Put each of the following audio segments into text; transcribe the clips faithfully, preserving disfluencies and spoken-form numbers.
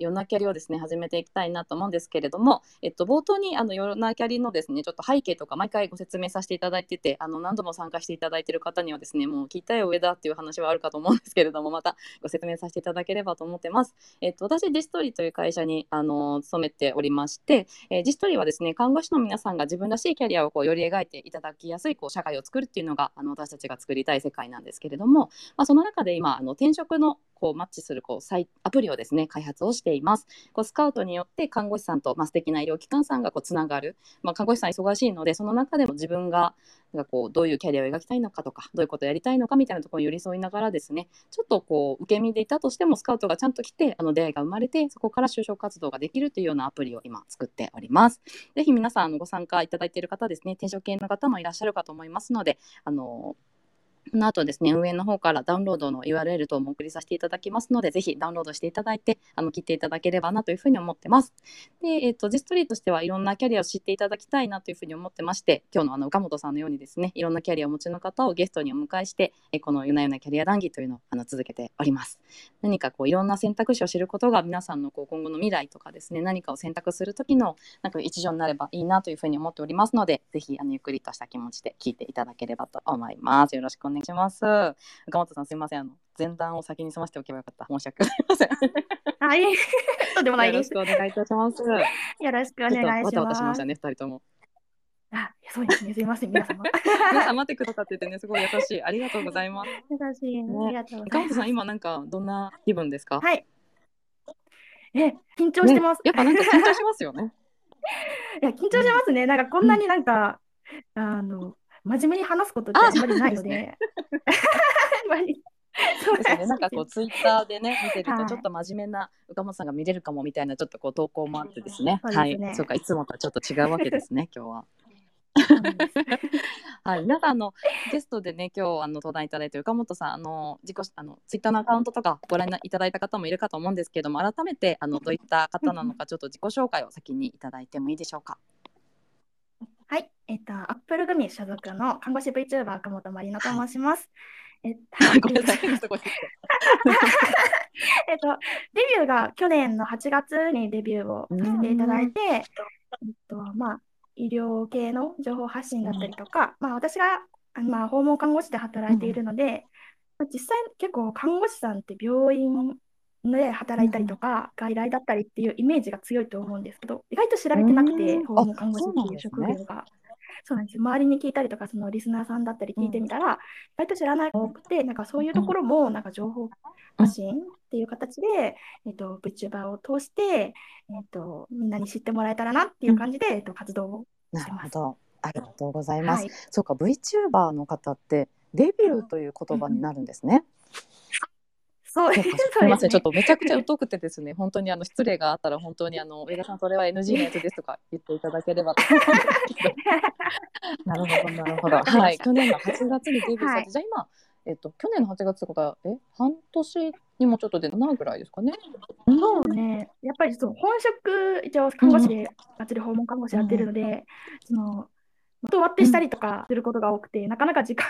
夜なキャリをですね始めていきたいなと思うんですけれども、えっと、冒頭にあの夜なキャリのですねちょっと背景とか毎回ご説明させていただいてて、あの何度も参加していただいている方にはですねもう聞いたよ上田っていう話はあるかと思うんですけれども、またご説明させていただければと思ってます。えっと、私ディストリという会社にあの勤めておりまして、えー、ディストリはですね看護師の皆さんが自分らしいキャリアをこうより描いていただきやすいこう社会を作るっていうのがあの私たちが作りたい世界なんですけれども、まあ、その中で今あの転職のこうマッチするこうアプリをですね開発をしています。こうスカウトによって看護師さんと、まあ、素敵な医療機関さんがこうつながる、まあ、看護師さん忙しいのでその中でも自分がなんかこうどういうキャリアを描きたいのかとかどういうことをやりたいのかみたいなところに寄り添いながらですねちょっとこう受け身でいたとしてもスカウトがちゃんと来てあの出会いが生まれてそこから就職活動ができるというようなアプリを今作っております。ぜひ皆さんご参加いただいている方ですね転職系の方もいらっしゃるかと思いますので、あのーこの後ですね運営の方からダウンロードの ユーアールエル 等もお送りさせていただきますのでぜひダウンロードしていただいてあの聞いていただければなというふうに思ってます。で、えー、とディストリーとしてはいろんなキャリアを知っていただきたいなというふうに思ってまして、今日のあの岡本さんのようにですねいろんなキャリアをお持ちの方をゲストにお迎えしてこの夜な夜なキャリア談義というのをあの続けております。何かこういろんな選択肢を知ることが皆さんのこう今後の未来とかですね何かを選択する時のなんか一助になればいいなというふうに思っておりますのでぜひあのゆっくりとした気持ちで聞いていただければと思います。よろしくお願いしますします。岡本さんすいません、あの前段を先に済ませておけばよかった、申し訳ありません。はいとでもないです、よろしくお願いいたします。よろしくお願いします。ちょっとわたわたしましたねふたりとも。あ、そうですね、すいません皆様皆様待ってくださっててねすごい優しい、ありがとうございます。優しい、ね、ありがとうございます。岡本さん今なんかどんな気分ですか？はい、え緊張してます、ね、やっぱなんか緊張しますよねいや緊張しますね、なんかこんなになんか、うん、あの真面目に話すことってあんまりないので、なんかこうツイッターでね見てるとちょっと真面目な岡本さんが見れるかもみたいなちょっとこう投稿もあってですね、はい、そうかいつもとはちょっと違うわけですね今日ははい、なんかあのゲストでね今日あの登壇いただいて岡本さんあの自己あのツイッターのアカウントとかご覧いただいた方もいるかと思うんですけども、改めてあのどういった方なのかちょっと自己紹介を先にいただいてもいいでしょうか？はい、えっと、アップル組所属の看護師 VTuber 岡本まりのと申します。えっと、デビューが去年のはちがつにデビューをさせていただいて、えっとまあ、医療系の情報発信だったりとか、まあ、私が、まあ、訪問看護師で働いているので、まあ、実際結構看護師さんって病院で働いたりとか外来だったりっていうイメージが強いと思うんですけど、意外と知られてなくて訪問看護師っていう職業がそうなんです、周りに聞いたりとかそのリスナーさんだったり聞いてみたら、うん、意外と知らなくて、なんかそういうところもなんか情報発信っていう形で、うんえっと、VTuber を通して、えっと、みんなに知ってもらえたらなっていう感じで、うんえっと、活動をしてます。なるほど、ありがとうございます、はい、そうか VTuber の方ってデビューという言葉になるんですね、うんうんそうですね、ちょっとめちゃくちゃ疎くてですね本当にあの失礼があったら本当にあの上田さんそれは エヌジー のやつですとか言っていただければと思うんですけどなるほどなるほど、はい、去年のはちがつにデビューされて、はい、じゃあ今、えっと、去年のはちがつってことはえ半年にもちょっとでななぐらいですかね。そうね、やっぱりそう本職一応看護師でがっつり訪問看護師やってるので、うん、そのと割ってしたりとかすることが多くて、うん、なかなか時間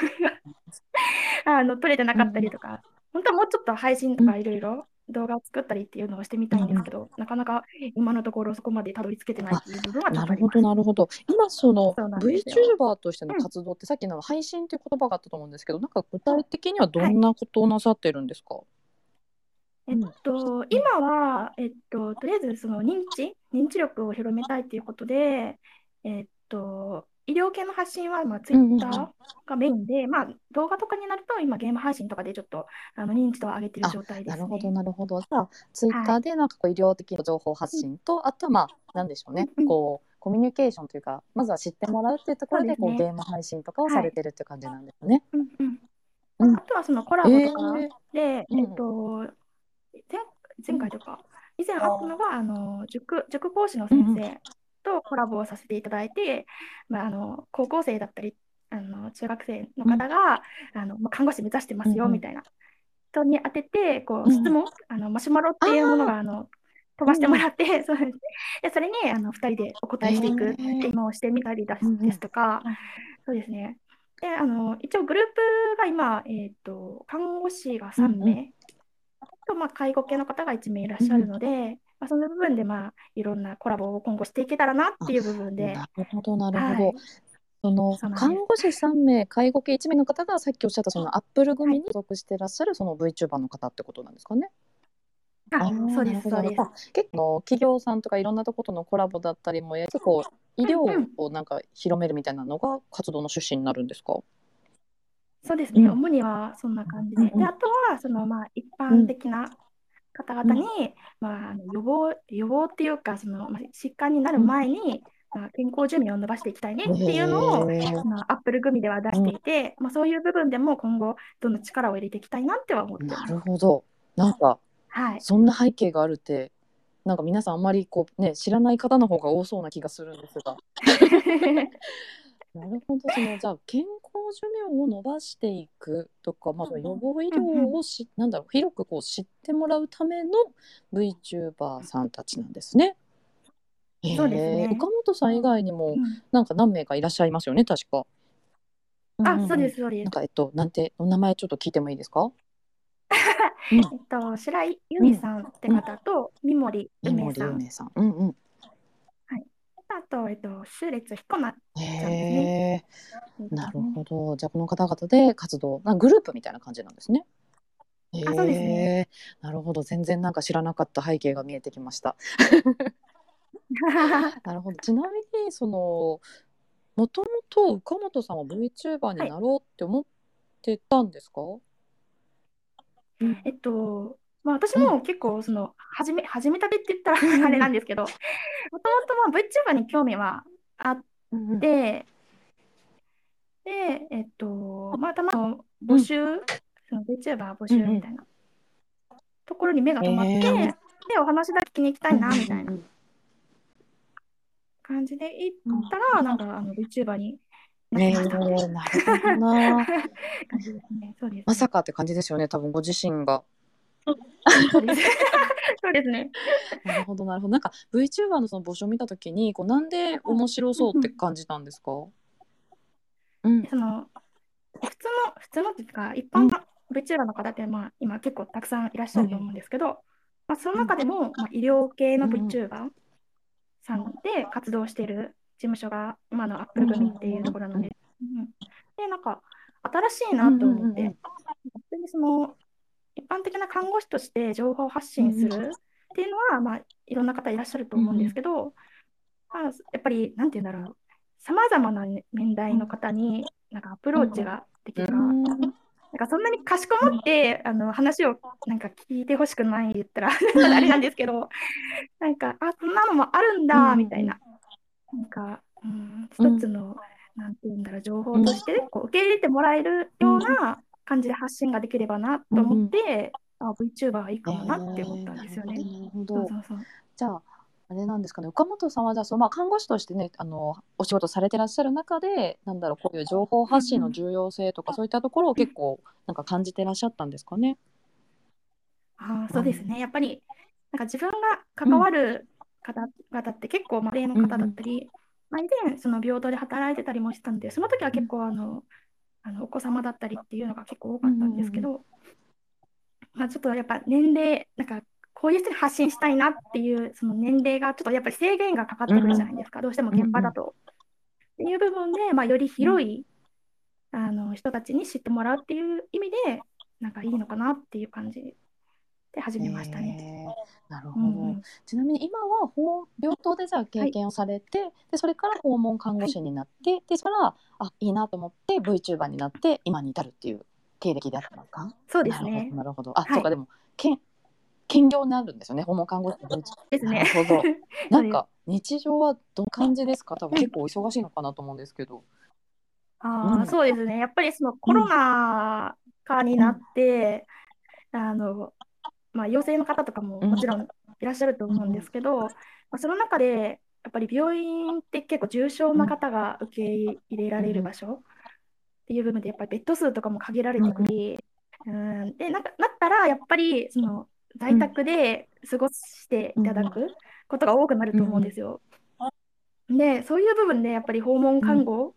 があの取れてなかったりとか、うん本当はもうちょっと配信とかいろいろ動画を作ったりっていうのをしてみたいんですけど、うん、なかなか今のところそこまでたどり着けてないっていう部分はちょっとあります。なるほどなるほど。今その VTuber としての活動ってさっきの配信っていう言葉があったと思うんですけど、うん、なんか具体的にはどんなことをなさってるんですか？はいえっと、今は、えっと、とりあえずその認知認知力を広めたいということで、えっと医療系の発信は、まあ、ツイッターがメインで、うんうんまあ、動画とかになると今ゲーム配信とかでちょっとあの認知度を上げている状態ですね。なるほどなるほど。じゃあツイッターでなんかこう医療的な情報発信と、はい、あとはまあ何でしょうねこうコミュニケーションというかまずは知ってもらうっていうところでこうゲーム配信とかをされてるっていう感じなんですね。はいうんうん、あとはそのコラボとかで、えーえっとうん、前回とか以前あったのがあの 塾, 塾講師の先生、うんとコラボをさせていただいて、まあ、あの高校生だったりあの中学生の方が、うんあのまあ、看護師目指してますよみたいな人に当ててこう質問、うん、あのマシュマロっていうものがあの飛ばしてもらって、うん、そうでそれにあのふたりでお答えしていくっていうのをしてみたりですとか、うん、そうですねであの一応グループが今、えー、と看護師がさんめい、うん、あとまあ介護系の方がいちめいいらっしゃるので、うんまあ、その部分で、まあ、いろんなコラボを今後していけたらなっていう部分で。なるほど、なるほど。はい、その看護師さんめい、介護系いちめいの方がさっきおっしゃったそのアップル組に所属していらっしゃるその VTuber の方ってことなんですかね。ああ、そうですそうです。結構企業さんとかいろんなとことのコラボだったりもやって、こう医療をなんか広めるみたいなのが活動の趣旨になるんですか？そうですね、うん、主にはそんな感じで、うんうん、であとはその、まあ、一般的な方々に、うんまあ、予防予防っていうかその、まあ、疾患になる前に、うん健康寿命を伸ばしていきたいねっていうのを、まあ、アップル組では出していて、うんまあ、そういう部分でも今後どんどん力を入れていきたいなっては思ってます。なるほど、なんか、はい、そんな背景があるって、なんか皆さんあんまりこう、ね、知らない方の方が多そうな気がするんですがなるほど。そのじゃあ健康寿命を伸ばしていくとか、まあ、予防医療をし、うん、なんだろう、広くこう知ってもらうための VTuber さんたちなんですね。そうですね、岡本さん以外にもなんか何名かいらっしゃいますよね、うん、確か。あ、そうですそうです。なんかえっとなんてお名前ちょっと聞いてもいいですか？えっと白井由美さんって方と、うん、三森梅さん。三森梅さん。うんうん。はい。あとえっと周列彦奈ちゃんですね。なるほど。じゃあこの方々で活動、グループみたいな感じなんですね。あ、そうですね。なるほど。全然なんか知らなかった背景が見えてきました。なるほど。ちなみにそのもともと岡本さんは VTuber になろうって思ってたんですか？はい、えっとまあ、私も結構その始め、うん、始めたてって言ったらあれなんですけどもともと VTuber に興味はあって、うん、で、えっとまあ、たまの募集、うん、その VTuber 募集みたいなところに目が止まって、うんえー、でお話だけ聞きに行きたいなみたいな。うん感じで行ったら、うん、なんかあの VTuber になりましたね。えー、なるほどな感じですね。そうですね。まさかって感じですよね、多分ご自身が。そうですそうですね。なるほどなるほど。なんか VTuber のその募集を見たときにこうなんで面白そうって感じたんですか？うん、その普通の普通のっていうか一般の VTuber の方って、まあ、今結構たくさんいらっしゃると思うんですけど、うんまあ、その中でも、うんまあ、医療系の VTuber、うんさんで活動している事務所が今のアップル組っていうところなので、うん、でなんか新しいなと思って、うんうんうん、本当にその一般的な看護師として情報発信するっていうのは、まあ、いろんな方いらっしゃると思うんですけど、うんうんまあ、やっぱりなんていうんだろう、さまざまな年代の方になんかアプローチができるから、うんうんうんなんかそんなにかしこまって、うん、あの話をなんか聞いてほしくない言ったらあれなんですけどなんかあそんなのもあるんだみたいな、うん、なんか、うん、一つの、うん、なんていうんだろう情報としてこう受け入れてもらえるような感じで発信ができればなと思って、うん、あ VTuber はいいかもなって思ったんですよね。じゃああれなんですかね、岡本さんはじゃあその、まあ、看護師としてねあのお仕事されてらっしゃる中でなんだろうこういう情報発信の重要性とか、うん、そういったところを結構なんか感じてらっしゃったんですかね。あそうですね、やっぱりなんか自分が関わる方々って結構例の方だったり、うんうん、以前その病棟で働いてたりもしたんでその時は結構あのあのお子様だったりっていうのが結構多かったんですけど、うんうんまあ、ちょっとやっぱ年齢なんかこういう人に発信したいなっていうその年齢がちょっとやっぱり制限がかかってくるじゃないですか、うん、どうしても現場だと、うん、っていう部分で、まあ、より広い、うん、あの人たちに知ってもらうっていう意味でなんかいいのかなっていう感じで始めましたね。えー、なるほど、うん、ちなみに今は訪病棟でじゃあ経験をされて、はい、でそれから訪問看護師になって、はい、でそれからあいいなと思って VTuber になって今に至るっていう経歴であったのか。そうですね。なるほどなるほど。あ、はい、そうかでもけん兼業になるんですよね、訪問看護師ですね。なるほど。なんか日常はどんな感じですか？多分結構忙しいのかなと思うんですけど。あ、うん、そうですね。やっぱりそのコロナ禍になって、うんあのまあ、陽性の方とかももちろんいらっしゃると思うんですけど、うんまあ、その中でやっぱり病院って結構重症な方が受け入れられる場所っていう部分でやっぱりベッド数とかも限られてくり、うんうん、でなんかなったらやっぱりその在宅で過ごしていただくことが多くなると思うんですよ、うん、でそういう部分でやっぱり訪問看護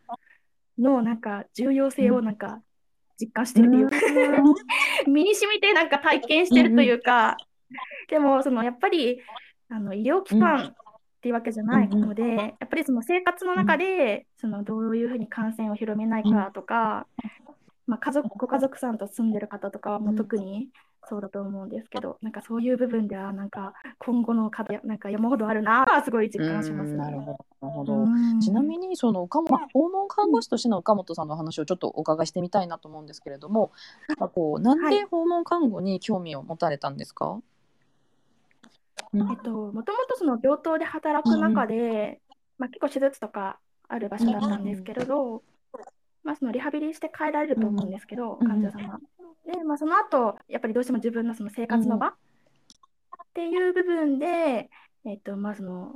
のなんか重要性をなんか実感してるというか、うん、身に染みてなんか体験してるというか、うん、でもそのやっぱりあの医療機関っていうわけじゃないので、うん、やっぱりその生活の中でそのどういうふうに感染を広めないかとか、まあ、家族ご家族さんと住んでる方とかはもう特にそうだと思うんですけど、なんかそういう部分ではなんか今後の課題なんか山ほどあるなぁ、すごい実感しますね。なるほど、うん、ちなみにその岡本訪問看護師としての岡本さんの話をちょっとお伺いしてみたいなと思うんですけれども、なんかこうなんで訪問看護に興味を持たれたんですか？はい、うん、えっともともとその病棟で働く中で、うんまあ、結構手術とかある場所だったんですけれど、うんまあ、そのリハビリして帰られると思うんですけど、うん、患者さんは、うん、で、まあ、その後やっぱりどうしても自分のその生活の場っていう部分で、うん、えっとまあその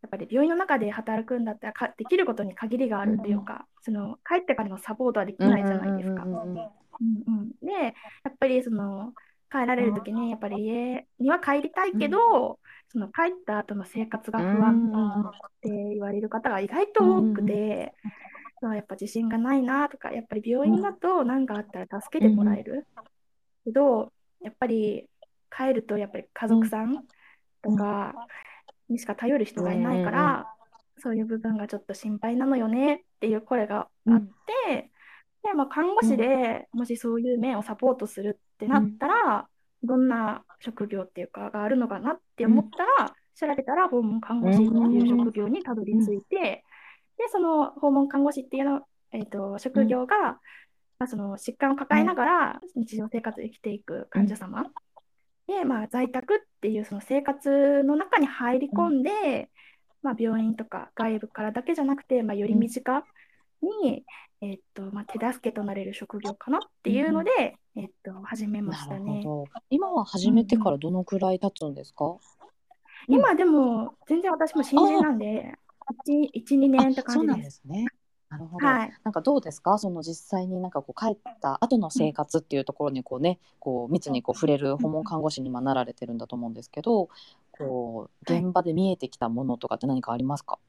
やっぱり病院の中で働くんだったらかできることに限りがあるというか、うん、その帰ってからのサポートはできないじゃないですか、うんうん、でやっぱりその帰られるときにやっぱり家には帰りたいけど、うん、その帰った後の生活が不安って言われる方が意外と多くて、うんうんやっぱ自信がないなとか、やっぱり病院だと何かあったら助けてもらえる、うん、けどやっぱり帰るとやっぱり家族さんとかにしか頼る人がいないから、うん、そういう部分がちょっと心配なのよねっていう声があって、うん、でまあ、看護師でもしそういう面をサポートするってなったら、うん、どんな職業っていうかがあるのかなって思ったら調べたら訪問看護師っていう職業にたどり着いて、うんうんでその訪問看護師っていうの、えー、と職業が、うんまあ、その疾患を抱えながら日常生活を生きていく患者様、うん、で、まあ、在宅っていうその生活の中に入り込んで、うんまあ、病院とか外部からだけじゃなくて、まあ、より身近に、うんえーとまあ、手助けとなれる職業かなっていうので、うんえー、と始めましたね。今は始めてからどのくらい経つんですか？うん、今でも全然私も新人なんでいち、にねんって感じです。そうなんですね。なるほど。はい、なんかどうですか、その実際になんかこう帰った後の生活っていうところにこうね、こう密にこう触れる訪問看護師に今なられてるんだと思うんですけど、こう現場で見えてきたものとかって何かありますか？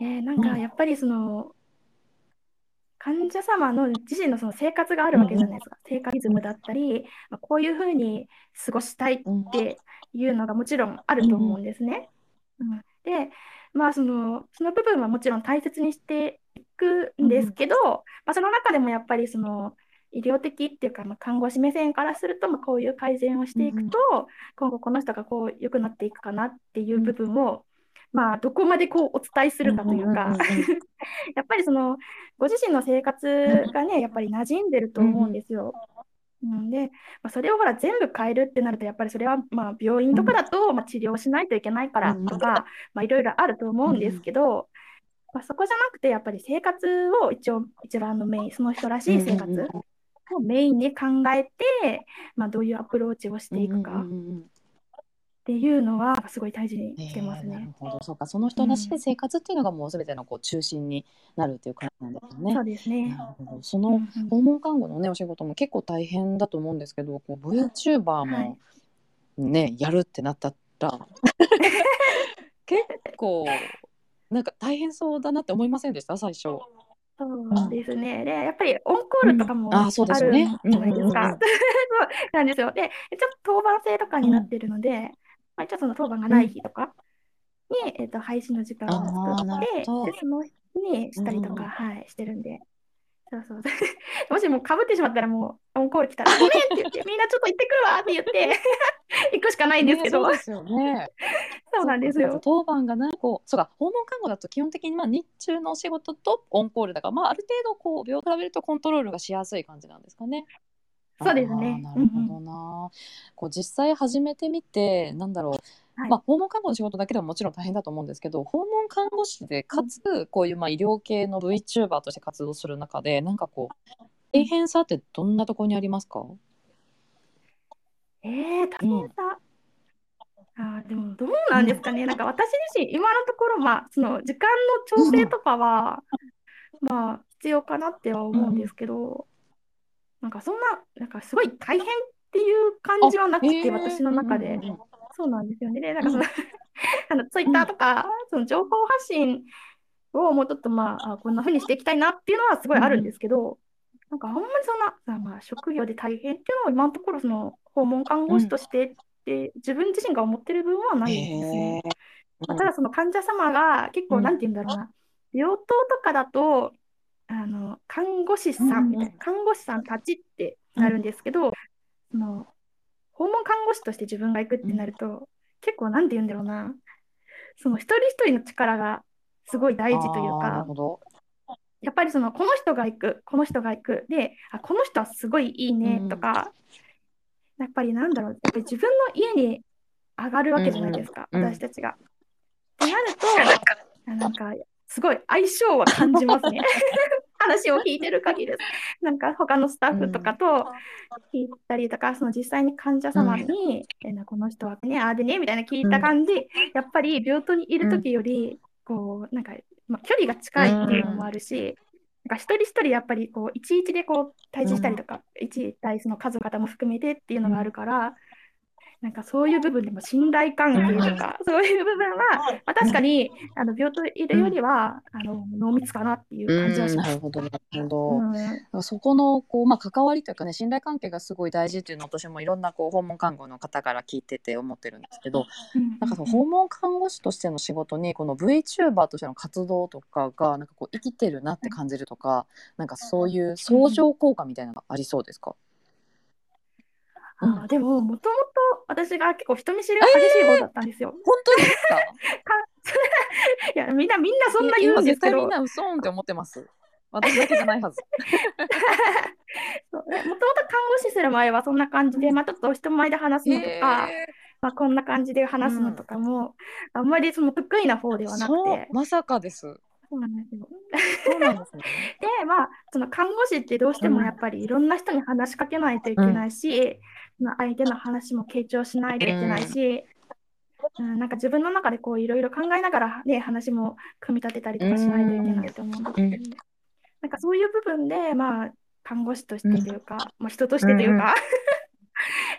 はい、えー、なんかやっぱりその、うん、患者様の自身のその生活があるわけじゃないですか。うん、生活リズムだったり、まあ、こういうふうに過ごしたいっていうのがもちろんあると思うんですね。うんうんでまあ、その、その部分はもちろん大切にしていくんですけど、うんまあ、その中でもやっぱりその医療的っていうか、まあ、看護師目線からすると、まあ、こういう改善をしていくと、うん、今後この人がこう良くなっていくかなっていう部分を、うんまあ、どこまでこうお伝えするかというか、うん、やっぱりそのご自身の生活がねやっぱり馴染んでると思うんですよ。うんでまあ、それをほら全部変えるってなるとやっぱりそれはまあ病院とかだとまあ治療しないといけないからとかいろいろあると思うんですけど、まあ、そこじゃなくてやっぱり生活を一応一番のメインその人らしい生活をメインに考えて、まあ、どういうアプローチをしていくかっていうのはすごい大事にしてますね。えー、なるほど、そうか、その人らしい生活っていうのがもうすべてのこう中心になるっていう感じなんですね。そうですね。その訪問看護のねお仕事も結構大変だと思うんですけど、こう VTuber もね、はい、やるってなったら結構なんか大変そうだなって思いませんでした最初？そうですね。でやっぱりオンコールとかもあるじゃないですか。なんですよ。でちょっと当番制とかになってるので、うんまあ、ちょっとその当番がない日とかに、うんえー、と配信の時間を作ってでその日にしたりとか、うんはい、してるんでそうそうもしもかぶってしまったらもうオンコール来たらごめんって言ってみんなちょっと行ってくるわって言って行くしかないんですけど、ね、そうですよねそうなんですよ。当番がないこうそうか訪問看護だと基本的にまあ日中のお仕事とオンコールだから、まあ、ある程度こう病気を比べるとコントロールがしやすい感じなんですかね。そうですね。なるほどな、うんうん、こう実際始めてみてなんだろう、はいまあ、訪問看護の仕事だけでももちろん大変だと思うんですけど訪問看護師でかつこういうまあ医療系の VTuber として活動する中でなんかこう大変さってどんなところにありますか？えー、大変さ、うん、あでもどうなんですかね、うん、なんか私自身今のところ、まあ、その時間の調整とかは、うん、まあ必要かなっては思うんですけど、うんなんかそんな、なんかすごい大変っていう感じはなくて、えー、私の中で、うん、そうなんですよね。なんかそのあのツイッターとか、うん、その情報発信をもうちょっとまあこんな風にしていきたいなっていうのはすごいあるんですけど、うん、なんかあんまりそんな、まあ、職業で大変っていうのは今のところその訪問看護師としてっって自分自身が思ってる分はないんですね。ただその患者様が結構、うん、なんて言うんだろうな、病棟とかだとあの看護師さんみたいな、うん、看護師さんたちってなるんですけど、うん、その訪問看護師として自分が行くってなると、うん、結構なんて言うんだろうな、その一人一人の力がすごい大事というか、なるほど、やっぱりそのこの人が行くこの人が行くで、あこの人はすごいいいねとか、うん、やっぱりなんだろう、やっぱり自分の家に上がるわけじゃないですか、うん、私たちが、うん、ってなるとなんかすごい相性は感じますね話を聞いてる限りです。なんか他のスタッフとかと聞いたりとか、うん、その実際に患者様に、うん、えこの人はねああでねみたいな聞いた感じ、うん、やっぱり病棟にいる時よりこうなんか、まあ、距離が近いっていうのもあるし、うん、なんか一人一人やっぱりこういちいちでこう対峙したりとか、うん、一対その家族方も含めてっていうのがあるから、うん、なんかそういう部分でも信頼関係とか、うん、そういう部分は、まあ、確かにあの病棟いるよりは、うん、あの濃密かなっていう感じはします。なるほどなるほど。そこのこう、まあ、関わりというかね、信頼関係がすごい大事っていうのを私もいろんなこう訪問看護の方から聞いてて思ってるんですけど、うん、なんかその訪問看護師としての仕事にこの VTuber としての活動とかがなんかこう生きてるなって感じるとか、なんかそういう相乗効果みたいなのがありそうですか？あでももともと私が結構人見知りが激しい方だったんですよ。えー、本当ですか？いやみんなみんなそんな言うんですけど、みんなうそんって思ってます。私だけじゃないはず。もともと看護師する前はそんな感じで、まあ、ちょっと人前で話すのとか、えーまあ、こんな感じで話すのとかも、うん、あんまりその得意な方ではなくて。そうまさかです。そうなんですよ。そうなんですね。で、まあ、その看護師ってどうしてもやっぱりいろんな人に話しかけないといけないし、うん、相手の話も傾聴しないといけないし、うんうん、なんか自分の中でこういろいろ考えながら、ね、話も組み立てたりとかしないといけないと思うので、うん、なんかそういう部分で、まあ、看護師としてというか、うんまあ、人としてというか、うん、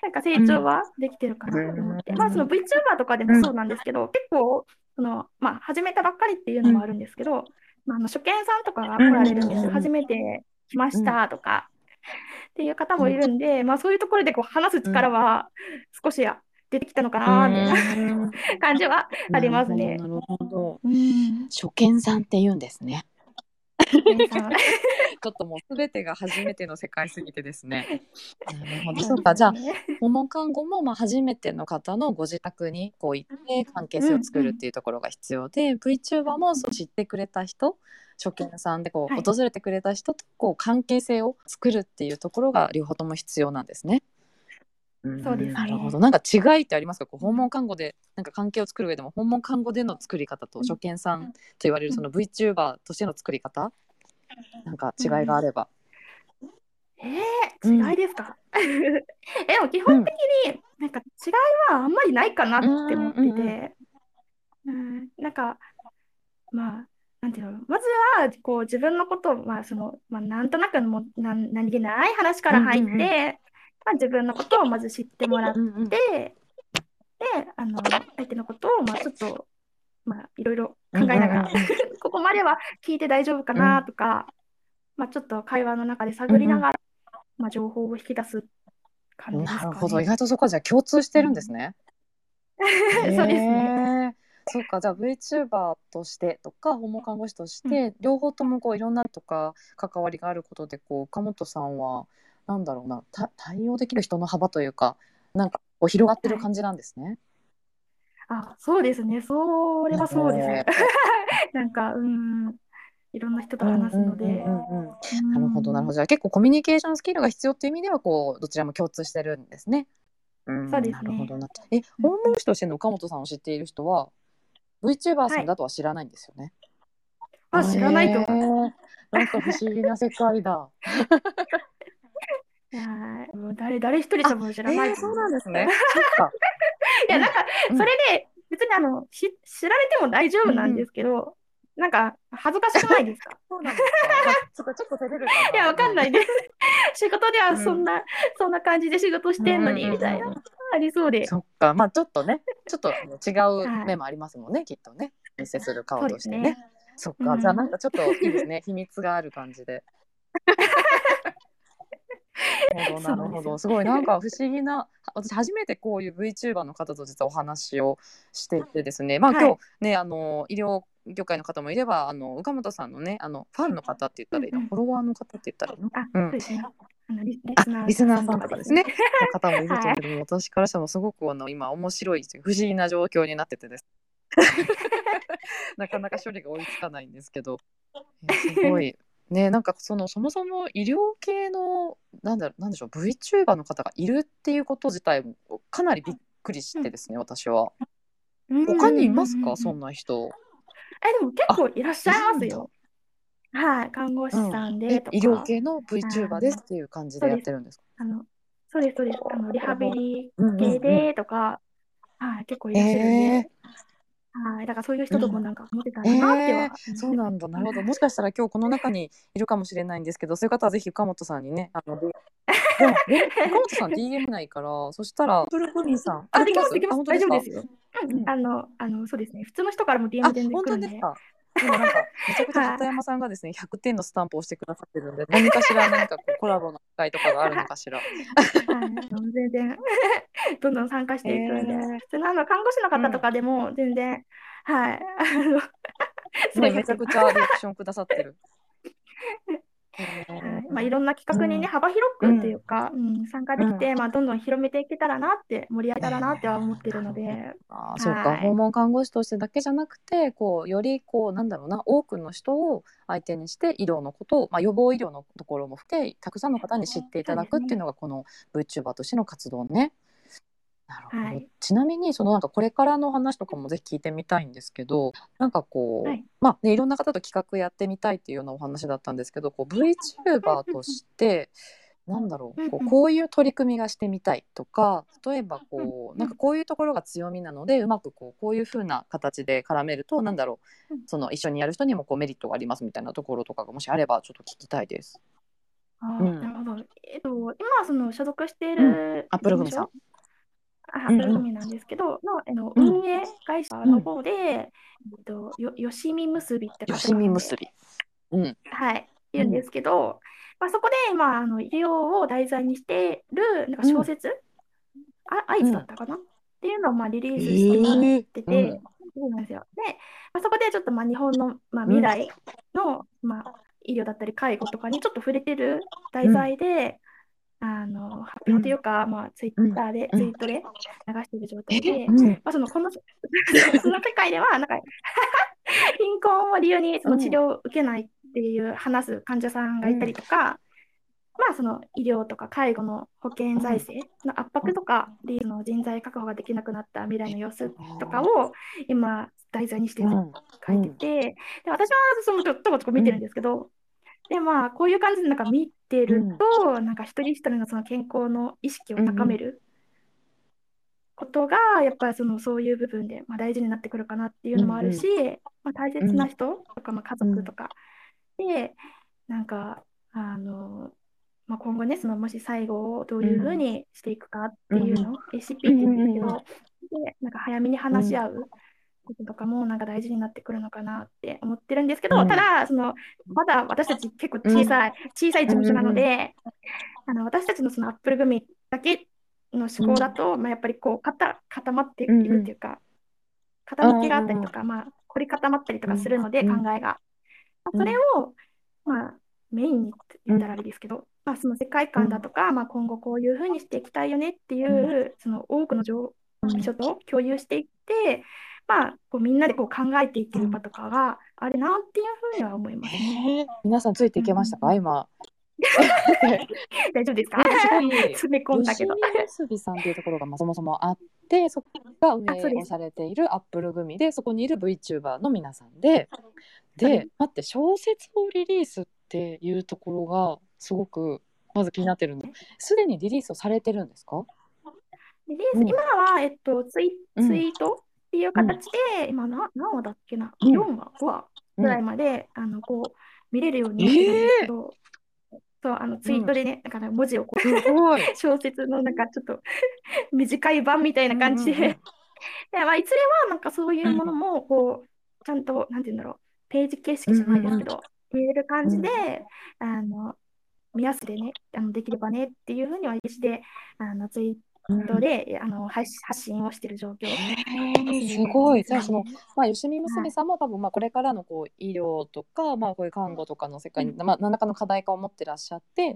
なんか成長はできてるかなと思って、うんまあ、その VTuber とかでもそうなんですけど、うん、結構そのまあ、始めたばっかりっていうのもあるんですけど、うんまあ、あの初見さんとかが来られるんですよ、うん、初めて来ましたとか、うん、っていう方もいるんで、まあ、そういうところでこう話す力は少し出てきたのかなっていう、うん、感じはありますね。なるほど、うん、初見さんって言うんですね。初見さんちょっともう全てが初めての世界すぎてですね。なるほど、そうか。じゃあ訪問看護もまあ初めての方のご自宅にこう行って関係性を作るっていうところが必要で、うんうん、VTuber もそう知ってくれた人、初見さんでこう訪れてくれた人とこう関係性を作るっていうところが両方とも必要なんですね。うん、そうですね。なるほど。なんか違いってありますか？こう訪問看護でなんか関係を作る上でも、訪問看護での作り方と初見さんと言われるその VTuber としての作り方、なんか違いがあれば。うん、えー、違いですか？うん、でも基本的になんか違いはあんまりないかなって思ってて、うん、なんかまあなんていうの、まずはこう自分のことを、まあそのまあ、なんとなくもな何気ない話から入って、うんうんうん、まあ、自分のことをまず知ってもらって、うんうん、であの相手のことをまあちょっとまあいろいろ考えながら、ここまでは聞いて大丈夫かなとか、うんまあ、ちょっと会話の中で探りながら、うんまあ、情報を引き出す感じですかね。なるほど、意外とそこはじゃあ共通してるんですね。うん、そうですね。そうか、じゃあ VTuber としてとか訪問看護師として、うん、両方ともこういろんなとか関わりがあることで、こう岡本さんはなんだろうな、対応できる人の幅というか、なんかこう広がってる感じなんですね。はい、あ、そうですね。それはそうですね。なんかうん、いろんな人と話すので。なるほどなるほど。じゃあ結構コミュニケーションスキルが必要っていう意味ではこうどちらも共通してるんですね。うん、そうですね。なるほどな。え、訪問師としての岡本さんを知っている人は VTuber さんだとは知らないんですよね。はい、あ、知らないと思う。なんか不思議な世界だ。いやもう誰誰一人多分知らない、えー、そうなんですね。いやなんかそれで別にあのし知られても大丈夫なんですけど、うん、なんか恥ずかしくないですか？そうなんですか？ちょっと照れるかな。いやわかんないです。仕事ではそんな、うん、そんな感じで仕事してんのにみたいな、うん、ありそうで。そっか、まあちょっとね、ちょっと違う面もありますもんね、はい、きっとね、見せする顔としてね。そうですね。そっか、うん、じゃあなんかちょっといいですね、秘密がある感じで。ほどなるほど、すごいなんか不思議な私初めてこういう VTuber の方と実はお話をしていてですね、まあ、今日、はい、ね、あの医療業界の方もいれば、あの岡本さんのね、あのファンの方って言ったらいいの、うんうん、フォロワーの方って言ったらいいの、あ、うん、そうですね、あのリスナー、リスナーさんとかですねの方もいると思うけども、はい、私からしてもすごくあの今面白い不思議な状況になっててですなかなか処理が追いつかないんですけど、えー、すごいね、なんかそのそもそも医療系のなんだろう、なんでしょう、 VTuber の方がいるっていうこと自体もかなりびっくりしてですね、うん、私は他にいますか、うん、そんな人。え、でも結構いらっしゃいますよ。はい、看護師さんでとか、うん、医療系の VTuber ですっていう感じでやってるんですか。あの、そうですそうです、あのリハビリ系でとか、うんうんうん、はい、結構いらっしゃるね、えーはい、だからそういう人ともなんか思ってたらなっては、うん、えー、そうなんだ、なるほど、もしかしたら今日この中にいるかもしれないんですけど、そういう方はぜひ岡本さんにね、あのでも岡本さん ディーエム ないから、そしたらブルブリーさん、あ、できますできます、大丈夫ですよ、うん、あのあのそうですね、普通の人からも ディーエム 全然来るんで、あ、本当ですか。でもなんかめちゃくちゃ片山さんがですねひゃくてんのスタンプをしてくださってるんで、何かしらなんかこうコラボの機会とかがあるのかしら全然どんどん参加していくんで、えー、普通のあの看護師の方とかでも全然、うん、はい、あのめちゃくちゃリアクションくださってるまあ、いろんな企画に、ね、うん、幅広くというか、うんうん、参加できて、うん、まあ、どんどん広めていけたらなって、盛り上げたらなっては思ってるので、えー、あ、そうか、はい、訪問看護師としてだけじゃなくて、こうよりこうなんだろうな、多くの人を相手にして医療のことを、まあ、予防医療のところも含めてたくさんの方に知っていただくっていうのがこの VTuber としての活動ね。なるほど、はい、ちなみにそのなんかこれからの話とかもぜひ聞いてみたいんですけど、なんかこう、はい、まあね、いろんな方と企画やってみたいっていうようなお話だったんですけど、こう VTuber としてなんだろう、こう、こういう取り組みがしてみたいとか、例えばこうなんかこういうところが強みなので、うまくこう、こういう風な形で絡めるとなんだろう、その一緒にやる人にもこうメリットがありますみたいなところとかがもしあればちょっと聞きたいです。あ、うん、なるほど、えっと、今その所属している、うん、プログラムさん、あ、プラ組なんですけど、うん、のあの運営会社の方で、うん、えっと、よよしみ結びって方で、うん、はい、いるんですけど、うん、まあ、そこで、まあ、あの医療を題材にしてるなんか小説、うん、あ、アイズだったかな、うん、っていうのを、まあ、リリースしてもらってて、えー、そうなんですよ。で、まあ、そこでちょっと、まあ、日本の、まあ、未来の、うん、まあ、医療だったり介護とかにちょっと触れてる題材で、うん、あの発表というか、まあ、ツイッターで、うん、ツイートで流している状態で、うん、まあ、そのこのその世界ではなんか貧困を理由にその治療を受けないっていう話す患者さんがいたりとか、うん、まあ、その医療とか介護の保険財政の圧迫とか、うん、その人材確保ができなくなった未来の様子とかを今題材にして書いてて、うんうん、で私はそのちょっとこちょこ見てるんですけど、うん、で、まあ、こういう感じでなんか見てると、うん、なんか一人一人のその健康の意識を高めることが、うん、やっぱりそのそういう部分で、まあ、大事になってくるかなっていうのもあるし、うん、まあ、大切な人とか、まあ、家族とかで、うん、なんかあの、まあ、今後ね、そのもし最後をどういうふうにしていくかっていうの、うん、エーシーピー っていうんですけど、でなんか早めに話し合う、うん、こととかもなんか大事になってくるのかなって思ってるんですけど、うん、ただそのまだ私たち結構小さい、うん、小さい事務所なので、うん、あの私たちのそのアップル組だけの思考だと、うん、まあ、やっぱりこう固固まっていくっていうか、うん、傾きがあったりとか、うん、まあ、凝り固まったりとかするので、うん、考えが、まあ、それを、まあ、メインにって言ったらあれですけど、うん、まあ、その世界観だとか、まあ、今後こういう風にしていきたいよねっていう、うん、その多くの情報と共有していって。まあ、こうみんなでこう考えていける場とかがあれなっていうふうには思います、ね、皆さんついていけましたか、うん、今大丈夫ですか、詰め込んだけど吉見さんというところがまあそもそもあって、そこが運営をされているアップル組で、そこにいる VTuber の皆さんで、で、待って、小説をリリースっていうところがすごくまず気になってるんです。すでにリリースをされてるんですか。リリース、うん、今は、えっと、ツイ、ツイート、うんっていう形で、うん、今何話だっけな、うん、よんわごわぐらいまで、うん、あのこう見れるようになってるんですけど、えー、そうあのツイートでね、うん、だから文字をこう小説のなんかちょっと短い版みたいな感じで、うんうんうん、で、まあ、いずれはなんかそういうものもこうちゃんとなんていうんだろう、ページ形式じゃないですけど、うんうん、見える感じで、うん、あの目安でね、あのできればねっていうふうに私であのツイートで、うん、あの発信をしている状況。すごい。じゃあその、まあ、よしみ娘さんも多分、まあ、これからのこう医療とか、まあ、こういう看護とかの世界に、まあ、何らかの課題化を持ってらっしゃって、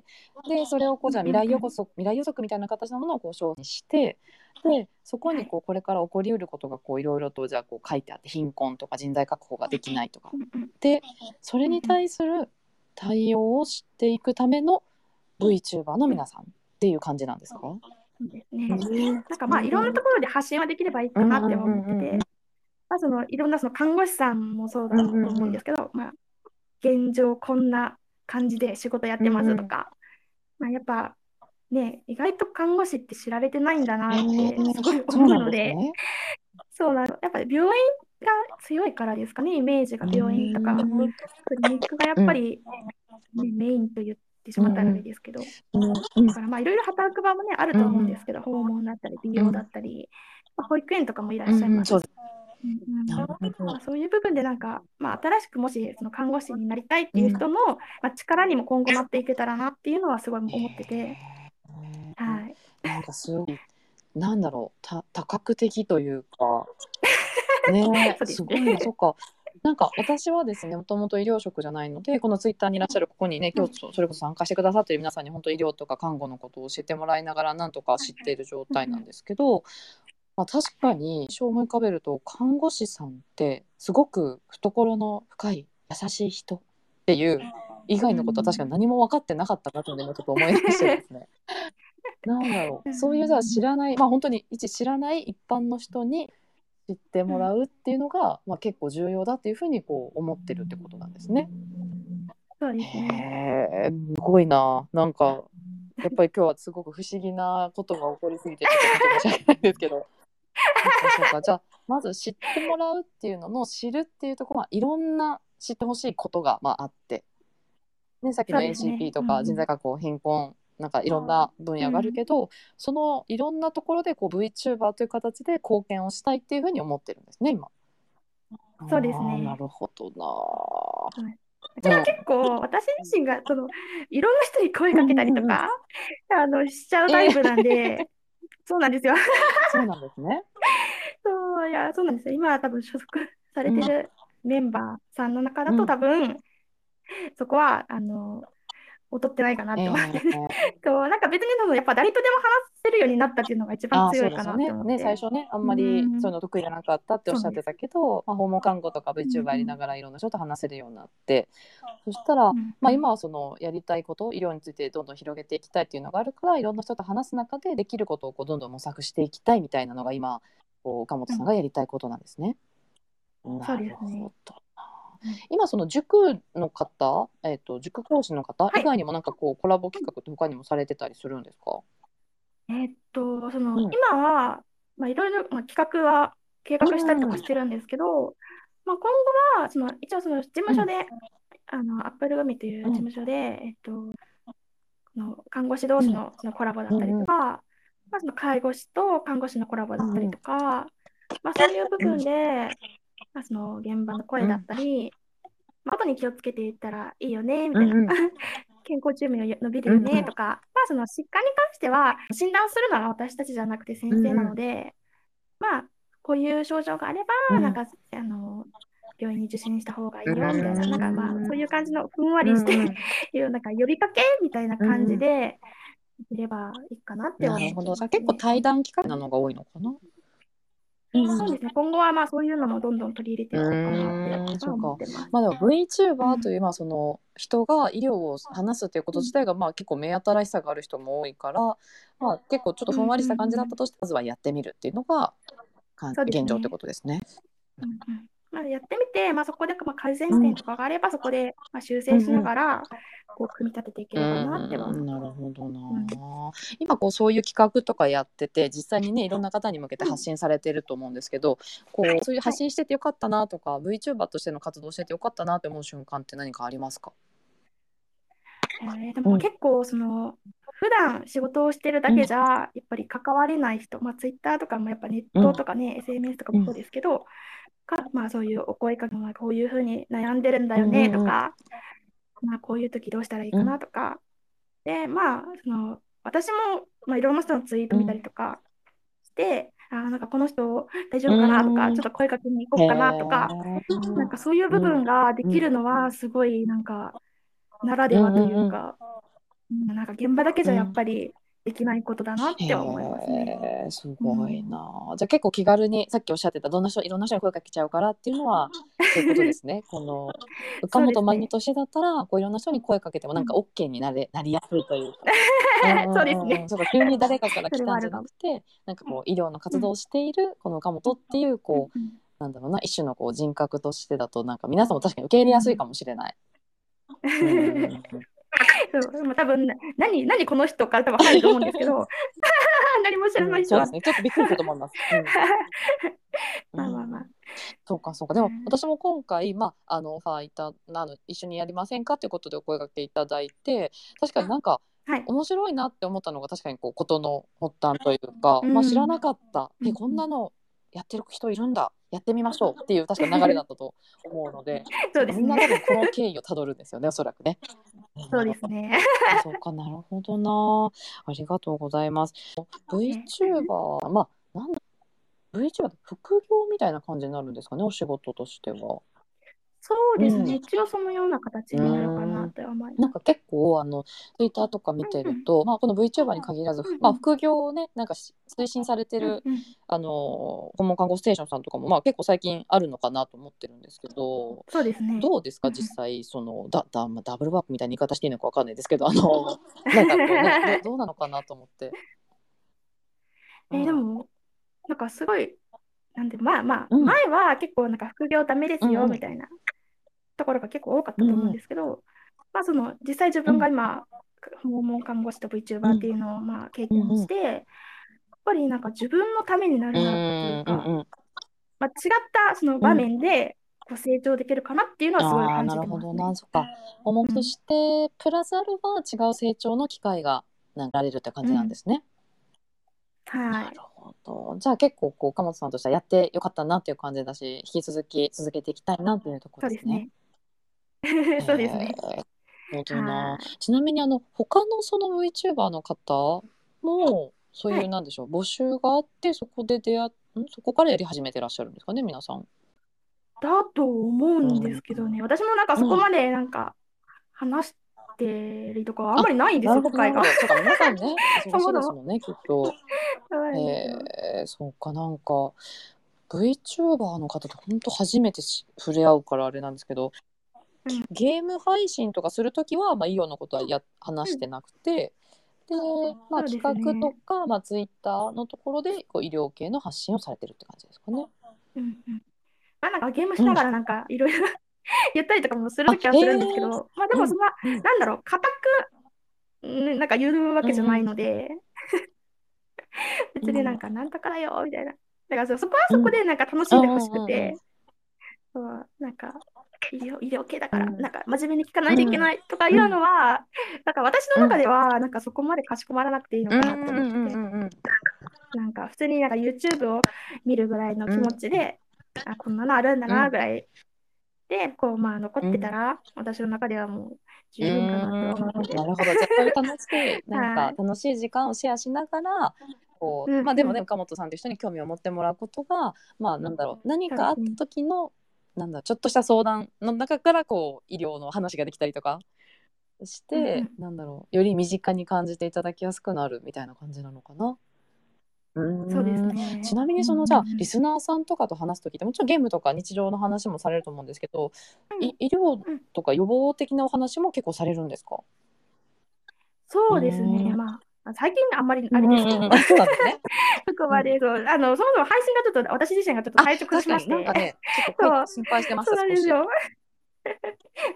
でそれをこうじゃあ未来予測、未来予測みたいな形のものをこう紹介して、でそこにこうこれから起こりうることがこういろいろとじゃあこう書いてあって、貧困とか人材確保ができないとかで、それに対する対応をしていくための VTuber の皆さんっていう感じなんですか？ですね、なんかまあいろんなところで発信はできればいいかなって思ってて、まあ、そのいろんなその看護師さんもそうだと思うんですけど、まあ、現状こんな感じで仕事やってますとか、まあ、やっぱね意外と看護師って知られてないんだなってすごい思うので、そうなんですね、やっぱり病院が強いからですかね、イメージが病院とかクリニックがやっぱり、ね、メインというってしまったらいいですけど、うん、だからまあいろいろ働く場もねあると思うんですけど、うん、訪問だったり美容だったり、まあ、保育園とかもいらっしゃいます、うん、 そううん、そういう部分でなんか、まあ、新しくもしその看護師になりたいっていう人の、うんまあ、力にも今後なっていけたらなっていうのはすごい思ってて、はい、なんかすごいなんだろうた多角的というかねえすごいそうか。なんか私はですね、もともと医療職じゃないので、このツイッターにいらっしゃるここにね、今日それこそ参加してくださっている皆さんに本当医療とか看護のことを教えてもらいながらなんとか知っている状態なんですけど、まあ、確かに一生思い浮かべると看護師さんってすごく懐の深い優しい人っていう以外のことは確かに何も分かってなかったなというのをちょっと思い出してですねなんだろう、そういうじゃあ知らない、まあ、本当に一知らない一般の人に知ってもらうっていうのが、まあ、結構重要だっていうふうにこう思ってるってことなんですね。そうですね。へー、すごいな。なんかやっぱり今日はすごく不思議なことが起こりすぎてちょっと申し訳ないんですけどそうかそうか。じゃあまず知ってもらうっていうのの知るっていうところは、いろんな知ってほしいことがまああって、ね、さっきの エーシーピー とか人材確保、うん、貧困なんかいろんな分野があるけど、うん、そのいろんなところでこう VTuber という形で貢献をしたいっていうふうに思ってるんですね今。そうですね。なるほどな、うん、私は結構私自身がそのいろんな人に声かけたりとか、うん、あのしちゃうタイプなんで、えー、そうなんですよそうなんですねそういやそうなんですよ。今多分所属されてるメンバーさんの中だと多分、うん、そこはあの劣ってないかなって思って、えーえー、となんか別にやっぱ誰とでも話せるようになったっていうのが一番強いかなって思って、ねね、最初ねあんまりそういうの得意じゃなかったっておっしゃってたけど、まあ、訪問看護とか VTuber やりながらいろんな人と話せるようになって、うん、そしたら、うんまあ、今はそのやりたいこと医療についてどんどん広げていきたいっていうのがあるから、いろんな人と話す中でできることをこうどんどん模索していきたいみたいなのが今こう岡本さんがやりたいことなんですね、うん、なるほど。今その塾の方、えーと、塾講師の方以外にもなんかこう、はい、コラボ企画って他にもされてたりするんですか？えっとその、うん、今は、まあ、いろいろ、まあ、企画は計画したりとかしてるんですけど、うんまあ、今後はその一応その事務所で、うん、あのアップル組という事務所で、うんえっと、の看護師同士 の, そのコラボだったりとか、うんまあ、その介護士と看護師のコラボだったりとか、うんまあ、そういう部分で、うんまあ、その現場の声だったり、うん、後に気をつけていったらいいよねみたいな、うんうん、健康寿命伸びるよねとか、うんうんまあ、その疾患に関しては診断するのは私たちじゃなくて先生なので、うん、まあこういう症状があれば、うん、なんかあの病院に受診した方がいいよみたいな、うん、なんかまあそういう感じのふんわりして、うんうん、いうなんか呼びかけみたいな感じでいればいいかなって思って、ね。なるほど。じゃあ結構対談機会なのが多いのかな。うん、そうですね。今後はまあそういうのもどんどん取り入れていこうかなって思ってます。まあでも VTuber という、まあその人が医療を話すということ自体がまあ結構目新しさがある人も多いから、まあ、結構ちょっとふんわりした感じだったとして、まずはやってみるっていうのが現状ということですね。うんうんまあ、やってみて、まあ、そこでまあ改善点とかがあれば、うん、そこでまあ修正しながらこう組み立てていければなって思う。なるほどな、うん、今こうそういう企画とかやってて実際にねいろんな方に向けて発信されてると思うんですけど、うん、こうそういう発信しててよかったなとか、はい、VTuber としての活動しててよかったなって思う瞬間って何かありますか？えー、でも結構その、うん、普段仕事をしてるだけじゃやっぱり関われない人、うんまあ、Twitter とかもやっぱネットとかね、うん、エスエヌエス とかもそうですけど、うんまあ、そういうお声かけもこういうふうに悩んでるんだよねとか、うんうんまあ、こういう時どうしたらいいかなとか、で、まあ、その私も、まあ、いろんな人のツイート見たりとかして、うん、あなんかこの人大丈夫かなとか、うん、ちょっと声かけに行こうかなとか、なんかそういう部分ができるのはすごいなんかならではというか、うん、なんか現場だけじゃやっぱりできないことだなって思いますね。すごいな、うん、じゃあ結構気軽にさっきおっしゃってたどんな人いろんな人に声かけちゃうからっていうのはそういうことですね。この岡本真理の年だったらこういろんな人に声かけてもなんか OK になれ、うん、なりやすいというかそうですね。そうか、急に誰かから来たんじゃなくてなんかこう医療の活動をしているこの岡本っていうこう、うん、なんだろうな一種のこう人格としてだとなんか皆さんも確かに受け入れやすいかもしれない、うんうんそうでも多分 何, 何この人から多分入ると思うんですけど何も知らない人は、うん、そうですね、ちょっとびっくりすると思います、うん、まあまあまあ、そうかそうか。でも私も今回、まあ、あのオファーいたなの一緒にやりませんかということでお声掛けいただいて、確かになんか面白いなって思ったのが確かにこう事の発端というか、まあ、知らなかった、うん、えこんなのやってる人いるんだ、やってみましょうっていう確か流れだったと思うので、そうですね、みんな多分この経緯をたどるんですよね、おそらくね。そうですね。そうか、なるほどな。ありがとうございます。VTuber、まあ、なんだ、VTuber 副業みたいな感じになるんですかね、お仕事としては。そうですね、うん、一応そのような形になるかなと思います。なんか結構あのツイッターとか見てると、うんうん、まあ、この VTuber に限らず、うんうん、まあ、副業をねなんか推進されてる、うんうん、あの訪問看護ステーションさんとかも、まあ、結構最近あるのかなと思ってるんですけど、そうですね、どうですか実際そのだだダブルワークみたいな言い方していいのか分かんないですけどあのなんかこう、ね、ど, どうなのかなと思って、えー、でもなんかすごいなんで、まあまあ、うん、前は結構なんか副業ダメですよみたいなところが結構多かったと思うんですけど、うん、まあ、その実際自分が今、うん、訪問看護師と VTuber っていうのをまあ経験して、うん、やっぱりなんか自分のためになるなっていうか、うん、まあ、違ったその場面でこう成長できるかなっていうのはすごい感じてますね。あ、なるほどな。そっか、訪問としてプラスアルファ違う成長の機会が得られるって感じなんですね、うん、はい、なるほど。じゃあ結構こう岡本さんとしてはやってよかったなっていう感じだし、引き続き続けていきたいなっていうところですね。そうですね。ちなみにあの他のその VTuber の方もそういうなんでしょう、はい、募集があってそこで出会そこからやり始めてらっしゃるんですかね、皆さん。だと思うんですけどね、うん、私もなんかそこまでなんか話してるとかはあんまりないんですよ、今回が。そうか、皆さんね忙しいですもんねきっと。えー、そうか、なんか VTuber の方と本当初めて触れ合うからあれなんですけど。ゲーム配信とかするときは、まあ、イオのことはや話してなくて、うん、で、まあ、企画とか、ね、まあ、ツイッターのところでこう医療系の発信をされてるって感じですかね。うんうん、まあ、なんかゲームしながらなんかいろいろやったりとかもするときはするんですけど、あ、まあ、でもそんな、うん、なんだろう、固く、うん、なんか言うわけじゃないので、うん、別になんかなんとかだよみたいな、だからそこはそこでなんか楽しんでほしくて、うんうんうん、そうなんか。医療、医療系だから、うん、なんか真面目に聞かないといけないとかいうのは、うん、なんか私の中ではなんかそこまでかしこまらなくていいのかなと思って、なんか普通になんか YouTube を見るぐらいの気持ちで、うん、あ、こんなのあるんだなぐらいでこう、まあ、残ってたら私の中ではもう十分かなと思って、うんうん、なるほど。じゃあ楽しいなんか楽しい時間をシェアしながらこう、うん、まあ、でもね、岡本さんという人に興味を持ってもらうことが、まあ、なんだろう、何かあった時のなんだちょっとした相談の中からこう医療の話ができたりとかして、うん、なんだろう、より身近に感じていただきやすくなるみたいな感じなのかな。うん、そうですね。ちなみにそのじゃあリスナーさんとかと話すときってもちろんゲームとか日常の話もされると思うんですけど、うん、医療とか予防的なお話も結構されるんですか？そうですね、まあ、最近あんまりあれですけど、そうですねそこまで、そう、あのそもそも配信がちょっと私自身がちょっと退職しまして、なんかね、ちょっと心配してました。そうなんですよ。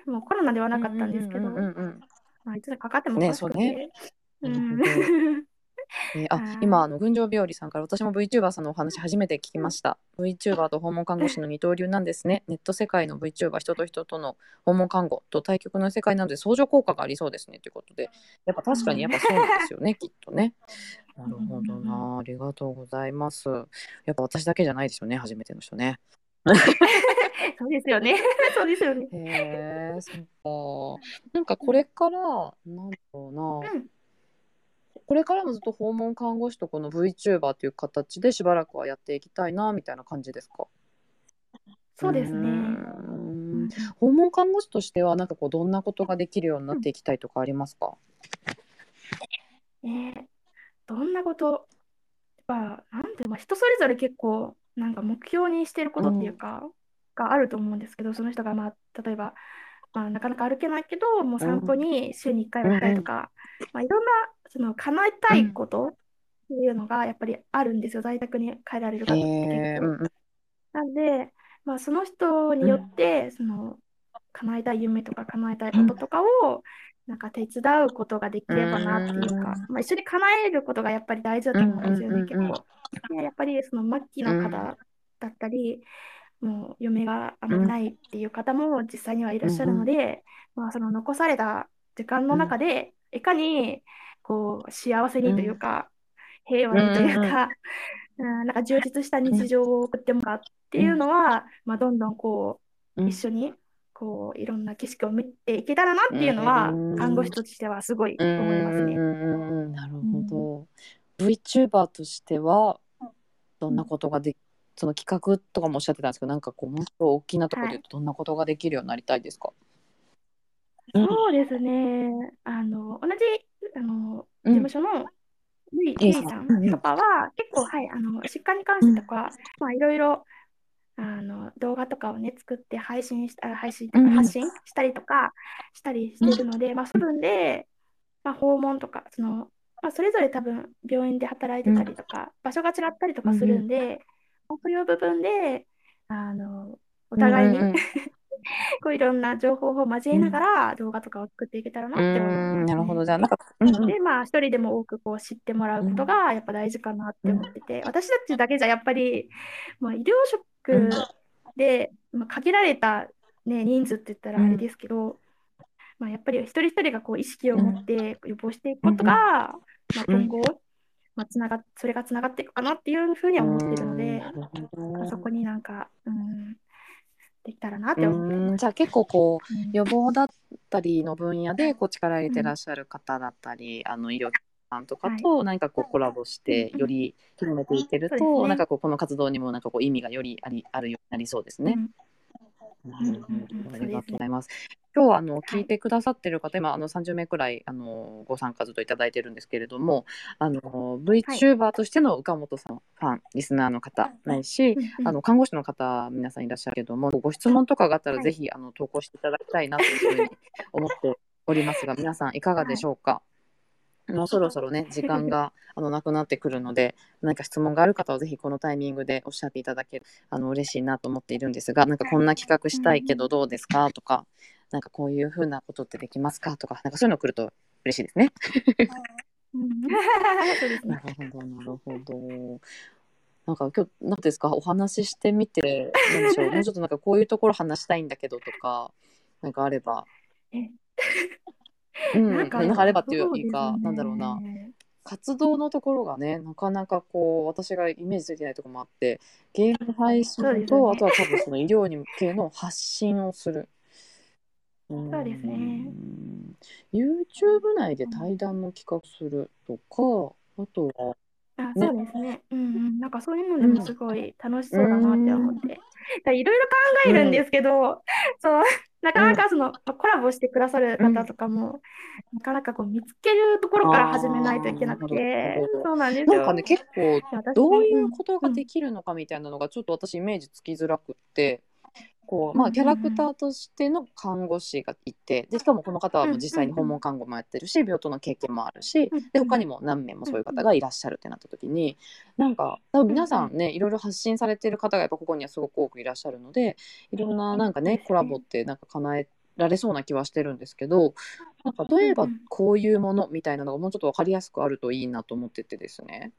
もうコロナではなかったんですけど、うんうんうん、まあいつかかってもおかしくて、ね、そうね。うんえー、ああ今あの群青日和さんから私も VTuber さんのお話初めて聞きました。 VTuber と訪問看護師の二刀流なんですね。ネット世界の VTuber 人と人との訪問看護と対局の世界なので相乗効果がありそうですねということで、やっぱ確かにやっぱそうなんですよねきっとね。なるほどな、ありがとうございます。やっぱ私だけじゃないですよね、初めての人ねそうですよね。そうですよね。へえ、そっか。なんかこれから、なんだろうな、うん、これからもずっと訪問看護師とこの VTuber という形でしばらくはやっていきたいなみたいな感じですか？そうですね。うん、訪問看護師としてはなんかこうどんなことができるようになっていきたいとかありますか？うん、えー、どんなことはなんて、まあ、人それぞれ結構なんか目標にしてることっていうか、うん、があると思うんですけど、その人が、まあ、例えば、まあ、なかなか歩けないけどもう散歩に週にいっかいは行ったりとか、うん、まあ、いろんなその叶えたいことっていうのがやっぱりあるんですよ、在宅に変えられる方って結構、うん、なんで、まあ、その人によってその叶えたい夢とか叶えたいこととかをなんか手伝うことができればなっていうか、まあ、一緒に叶えることがやっぱり大事だと思うんですよね、結構。でやっぱりその末期の方だったり、もう嫁があんまりないっていう方も実際にはいらっしゃるので、うん、まあ、その残された時間の中でいかにこう幸せにというか、うん、平和にというか、うんうん、なんか充実した日常を送ってもらうっていうのは、まあ、どんどんこう一緒にこういろんな景色を見ていけたらなっていうのは、うん、看護師としてはすごい思いますね。うん、なるほど。 VTuber としてはどんなことができ、その企画とかもおっしゃってたんですけど、なんかこうもっと大きなところで言うとどんなことができるようになりたいですか？はい、そうですね、あの同じあの事務所のゆい、うん、ゆいさんとかは結構、はい、あの疾患に関してとか、うん、まあ、いろいろあの動画とかをね作って配信した、配信、発信したりとかしたりしているので、うん、まあ、その分で、まあ、訪問とかその、まあ、それぞれ多分病院で働いてたりとか、うん、場所が違ったりとかするんで、うん、そういう部分であのお互いに、うん、こういろんな情報を交えながら動画とかを作っていけたらなって思います、ね。うん、なるほど。じゃあなんか、うん、でまあ一人でも多くこう知ってもらうことがやっぱ大事かなって思ってて、うん、私たちだけじゃやっぱり、まあ、医療職で、まあ、限られた、ね、人数って言ったらあれですけど、うん、まあ、やっぱり一人一人がこう意識を持って予防していくことが、うん、まあ、今後、うん、まあ、つながそれがつながっていくかなっていうふうには思っているので、うん、そこになんか、うん、できたらなって思って、うん、じゃあ結構こう、うん、予防だったりの分野でこう力入れてらっしゃる方だったり、うん、あの医療機関とかと何かこうコラボしてより広めていけると、うん、なんかこうこの活動にもなんかこう意味がよりありあるようになりそうですね。うん、ありがとうございます。今日はあの聞いてくださってる方、今あのさんじゅうめいくらいあのご参加ずっといただいてるんですけれども、あの VTuber としての岡本さん、はい、ファンリスナーの方ないし、あの看護師の方皆さんいらっしゃるけども、ご質問とかがあったらぜひあの投稿していただきたいなというふうに思っておりますが、皆さんいかがでしょうか。もうそろそろね時間があのなくなってくるので、何か質問がある方はぜひこのタイミングでおっしゃっていただけるあの嬉しいなと思っているんですが、なんかこんな企画したいけどどうですかとか、なんかこういうふうなことってできますかとか、なんかそういうの来ると嬉しいですね。なるほどなるほど。なんか今日何ですか、お話ししてみて何でしょう、もうちょっとなんかこういうところ話したいんだけどとかなんかあれば。うん、なんかあればっていうか、なんだろうな、活動のところがねなかなかこう私がイメージついてないところもあって、ゲーム配信と、あとは多分その医療に向けの発信をする、そうですね、 YouTube 内で対談の企画するとか、あとはあ、そうですね、うんうん、なんかそういうのでもすごい楽しそうだなって思って、うん、いろいろ考えるんですけど、うん、そうなかなかその、うん、コラボしてくださる方とかも、うん、なかなかこう見つけるところから始めないといけなくて、そうなんですよ。なんかね結構どういうことができるのかみたいなのがちょっと私イメージつきづらくって、こうまあ、キャラクターとしての看護師がいて、でしかもこの方はもう実際に訪問看護もやってるし、病棟の経験もあるし、で他にも何名もそういう方がいらっしゃるってなった時に、なんか多分皆さんねいろいろ発信されてる方がやっぱここにはすごく多くいらっしゃるので、いろんななんかねコラボってなんか叶えられそうな気はしてるんですけど、なんか例えばこういうものみたいなのがもうちょっと分かりやすくあるといいなと思っててですね。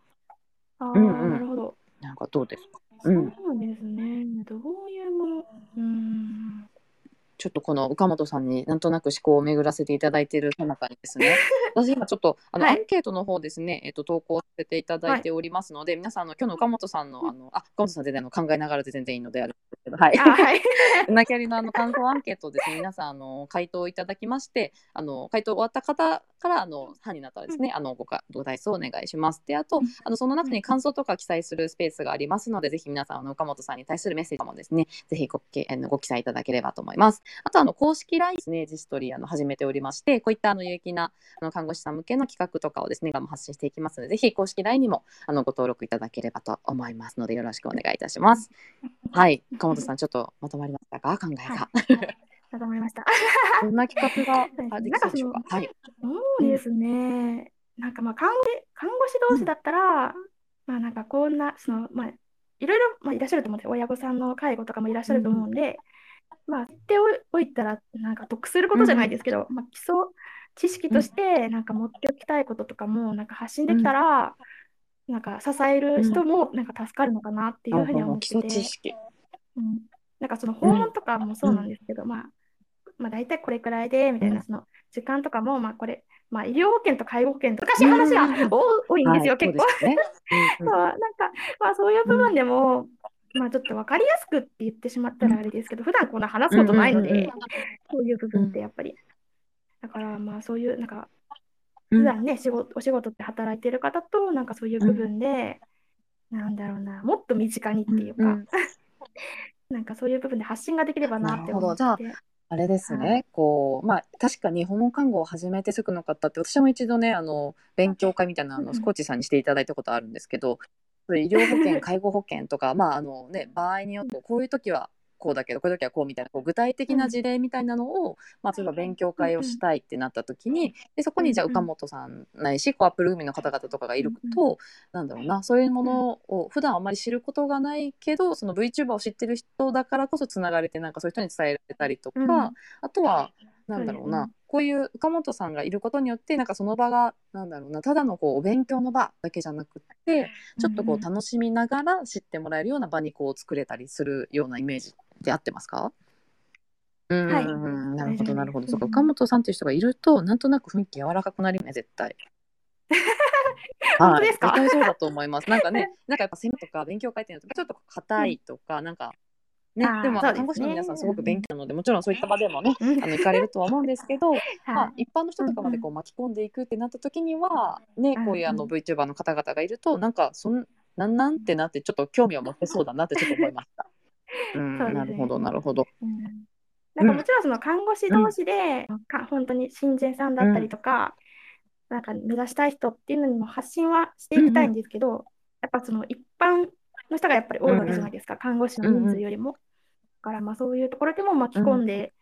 あー、うんうん、なるほど。なんかどうですか。そうですね、どういうもの、うん、ちょっとこの岡本さんになんとなく思考を巡らせていただいているさなかにですね私今ちょっとあの、はい、アンケートの方ですね、えー、と投稿させていただいておりますので、はい、皆さんの今日の岡本さんの、あのあ岡本さん全然考えながらで全然いいのであれけど、はい。はい、うなきゃりのあの感想アンケートですね、皆さんあの回答いただきまして、あの回答終わった方からあの班になったらですね、あのごかご代走お願いします。で、あとあのその中に感想とか記載するスペースがありますので、ぜひ皆さんあの岡本さんに対するメッセージもですね、ぜひご記あのご記載いただければと思います。あとあの公式 ライン ですね、自主トリあの始めておりまして、こういったあの有益なあの看護師さん向けの企画とかをですね、がも発信していきますので、ぜひ公式 ライン にもあのご登録いただければと思いますので、よろしくお願いいたします。はい。岡本さん、ちょっとまとまりましたか、考えが。はいはい、まとまりました。どんな企画ができそうでしょうか。はい。そうですね。なんかまあ看護看護師同士だったら、うん、まあなんかこんなそのまあいろいろまあいらっしゃると思って、親御さんの介護とかもいらっしゃると思うんで、うん、まあ言っておいたらなんか得することじゃないですけど、うん、まあ基礎知識としてなんか持っておきたいこととかもなんか発信できたら、うん、なんか支える人もなんか助かるのかなっていうふうには思ってて。うん、基礎知識。うん、なんかその訪問とかもそうなんですけど、うん、まあ、まあ大体これくらいでみたいな、その時間とかもまあこれ、まあ、医療保険と介護保険とかしい話が多いんですよ、うん、結構、はい、そうですね。うん、そう、なんか、まあ、そういう部分でも、うん、まあちょっと分かりやすくって言ってしまったらあれですけど、うん、普段こんな話すことないので、うんうんうん、そういう部分ってやっぱりだからまあそういうなんか普段ね、うん、仕事お仕事って働いてる方となんかそういう部分で、うん、なんだろうな、もっと身近にっていうか、うんうん、なんかそういう部分で発信ができればなって思って。なるほど。じゃああれですね、はい、こうまあ、確かに訪問看護を始めてすぐの方って私も一度ねあの勉強会みたいなのをスコッチさんにしていただいたことあるんですけど、うん、医療保険介護保険とかまああの、ね、場合によってこういう時はこうだけどこういう時はこうみたいなこう具体的な事例みたいなのを、うん、まあ、例えば勉強会をしたいってなった時にでそこにじゃあ岡本さんないしこうアップル組の方々とかがいると、なんだろうな、そういうものを普段あまり知ることがないけどその VTuber を知ってる人だからこそつながれてなんかそういう人に伝えられたりとか、うん、あとはなんだろうな、こういう岡本さんがいることによってなんかその場がなんだろうな、ただのこうお勉強の場だけじゃなくてちょっとこう楽しみながら知ってもらえるような場にこう作れたりするようなイメージで合ってますか？うん、はい、なるほどなるほど、そうか、岡本さんという人がいるとなんとなく雰囲気柔らかくなりますね、絶対。本当ですか？大丈夫だと思います。なんかね、なんかやっぱセミとか勉強会っていうのはちょっと硬いとか、うん、なんかね、でも看護師の皆さんすごく勉強なので、うん、もちろんそういった場でもね、うん、あの行かれるとは思うんですけど、はい、まあ、一般の人とかまでこう巻き込んでいくってなった時には、ね、こういうあの VTuber の方々がいるとなんかそんなんなんってなってちょっと興味を持ってそうだなってちょっと思いました。うん、ね、なるほどなるほど。うん、なんかもちろんその看護師同士で、うん、か本当に新人さんだったりとか、うん、なんか目指したい人っていうのにも発信はしていきたいんですけど、うんうん、やっぱその一般の人がやっぱり多いわけじゃないですか、うんうん、看護師の人数よりも、うんうん、だからまあそういうところでも巻き込んで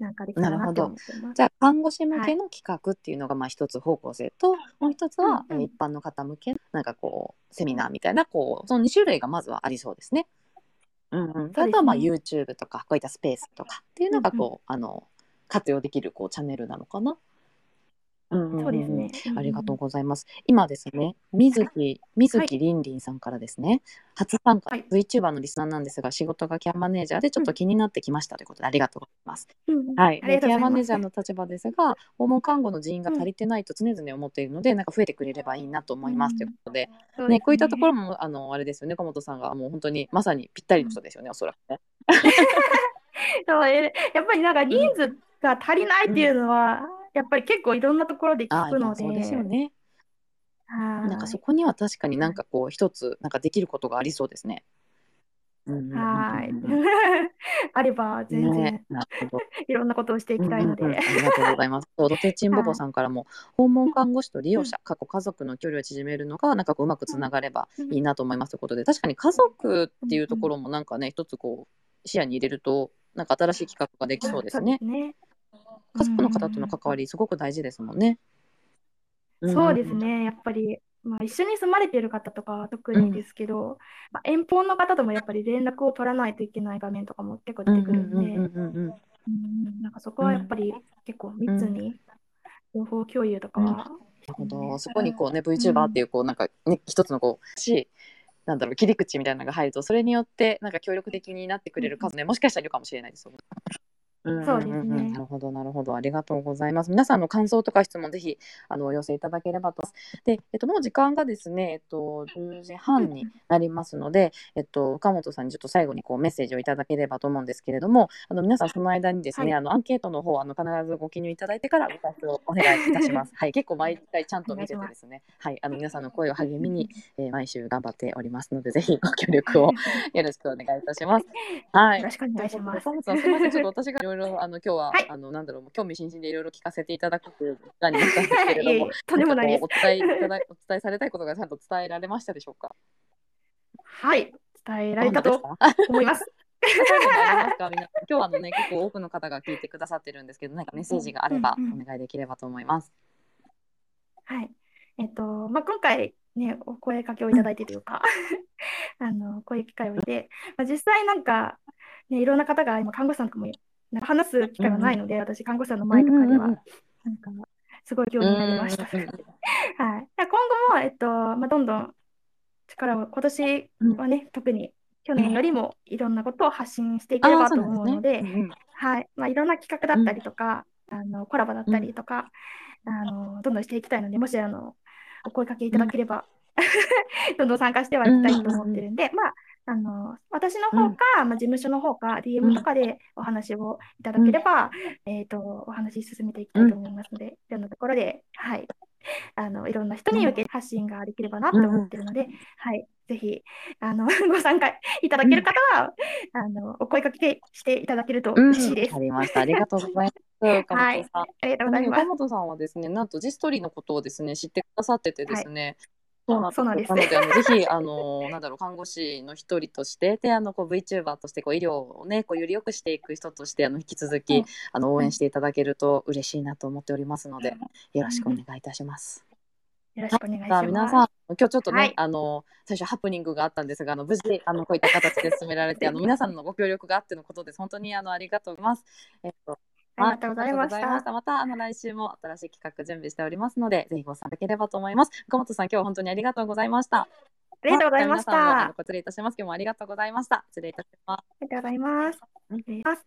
なんかできたらなと思ってます。なるほど。じゃあ看護師向けの企画っていうのがまあ一つ方向性と、はい、もう一つは一般の方向けのなんかこうセミナーみたいなこうそのに種類がまずはありそうですね。うんうん、あとはまあ YouTube とかこういったスペースとかっていうのがこう、うんうん、あの活用できるこうチャンネルなのかな。うんうん、そうですね、うん、ありがとうございます。今ですね、水木りんりんさんからですね、はい、初参加 VTuber のリスナーなんですが、仕事がケアマネージャーでちょっと気になってきましたということで、うん、ありがとうございます。うん、はい、ありがとうございます。ケアマネージャーの立場ですが、訪問看護の人員が足りてないと常々思っているので、うん、なんか増えてくれればいいなと思います、うん、ということで、うん、ね、こういったところもあのあれですよね、岡本さんがもう本当にまさにぴったりの人ですよね、おそらくね。そう、えー、やっぱりなんか人数が足りないっていうのは、うんうん、やっぱり結構いろんなところで聞くので、そうですよね。なんかそこには確かになんかこう一つなんかできることがありそうですね。はい、あれば全然、ね、なるほどいろんなことをしていきたいので、うんうん、ありがとうございます。ドテチンボボさんからも、訪問看護師と利用者、過去家族の距離を縮めるのがなんかこううまくつながればいいなと思いますということで、確かに家族っていうところもなんかね、一つこう視野に入れるとなんか新しい企画ができそうですね。家族の方との関わりすごく大事ですもんね。うん、そうですね、やっぱり、まあ、一緒に住まれている方とかは特にですけど、うん、まあ、遠方の方ともやっぱり連絡を取らないといけない場面とかも結構出てくるんで、なんかそこはやっぱり結構密に情報共有とかは、うんうん、なるほど、そこにこうね VTuber っていうこうなんか、ね、一つのこうしなんだろう切り口みたいなのが入ると、それによってなんか協力的になってくれる数ね、もしかしたらいるかもしれないですよね。うんそうですね。なるほどなるほど、ありがとうございます。皆さんの感想とか質問ぜひあのお寄せいただければと。で、えっと、もう時間がですね、えっと、じゅうじはんになりますので、えっと、岡本さんにちょっと最後にこうメッセージをいただければと思うんですけれども、あの皆さんその間にですね、はい、あのアンケートの方あの必ずご記入いただいてからご回答をお願いいたします。はい、結構毎回ちゃんと見ててですね、はい、あの皆さんの声を励みに、えー、毎週頑張っておりますので、ぜひご協力をよろしくお願いいたします。はい、よろしくお願いします。岡本さん、すみません、ちょっと私がいろいろあの今日は、はい、あのなんだろう興味津々でいろいろ聞かせていただくということになったんですけれども、とんでもないです。お伝えいただお伝えされたいことがちゃんと伝えられましたでしょうか？はい、伝えられたと思います。今日はあの、ね、結構多くの方が聞いてくださってるんですけど、なんかメッセージがあればお願いできればと思います。うんうんうん、はい、えっとまあ、今回、ね、お声かけをいただいてというかあのこういう機会をで、まあ、実際なんか、ね、いろんな方が今看護師さんとかも話す機会はないので、うん、私看護師さんの前とかでは、うん、なんかすごい興味になりました、うんはい、今後も、えっとまあ、どんどん力を今年はね、うん、特に去年よりもいろんなことを発信していければと思うので、はいまあ、いろんな企画だったりとか、うん、あのコラボだったりとか、うん、あのどんどんしていきたいので、もしあのお声かけいただければ、うん、どんどん参加してはいきたいと思ってるんで、うんまああの私の方か、うんまあ、事務所の方か ディーエム とかでお話をいただければ、うんえー、とお話進めていきたいと思いますので、うん、いろんなところで、はい、あのいろんな人に向け発信ができればなと思っているので、うんはい、ぜひあのご参加いただける方は、うん、あのお声かけしていただけると嬉しいです。うん、わかりました。ありがとうございます。はい、ありがとうございます。岡本さんはですね、なんとジストリーのことをですね知ってくださっててですね、はいそうなんです。なのであのぜひあのなんだろう看護師の一人としてであのこう VTuber としてこう医療を、ね、こうより良くしていく人としてあの引き続き、うん、あの応援していただけると嬉しいなと思っておりますので、よろしくお願いいたします。よろしくお願いします。皆さん今日ちょっとね、はい、あの最初ハプニングがあったんですが、あの無事あのこういった形で進められてあの皆さんのご協力があってのことです。本当にあのありがとうございます。えっとありがとうございました。またあの来週も新しい企画準備しておりますので、ぜひご参加いただければと思います。岡本さん、今日は本当にありがとうございました。ありがとうございました。まあ、皆さんも失礼いたします。今日もありがとうございました。失礼いたします。ありがとうございます。失礼します。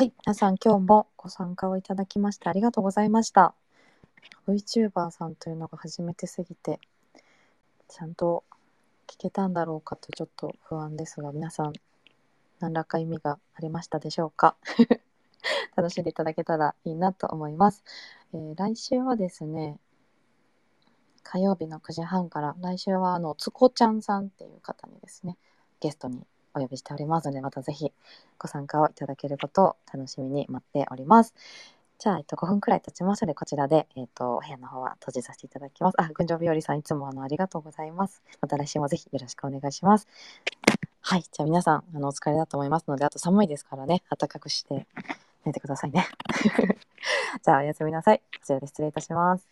はい、皆さん今日もご参加をいただきましてありがとうございました。VTuber さんというのが初めてすぎて、ちゃんと聞けたんだろうかとちょっと不安ですが、皆さん何らか意味がありましたでしょうか。楽しんでいただけたらいいなと思います。えー、来週はですね、火曜日のくじはんから、来週はあのつこちゃんさんっていう方にですね、ゲストにお呼びしておりますので、またぜひご参加をいただけることを楽しみに待っております。じゃあ、えっと、ごふんくらい経ちますので、こちらで、えっと、お部屋の方は閉じさせていただきます。あ、群青日和さん、いつもあのありがとうございます。また来週もぜひよろしくお願いします。はい、じゃあ皆さん、あのお疲れだと思いますので、あと寒いですからね、暖かくして寝てくださいね。じゃあ、おやすみなさい。こちらで失礼いたします。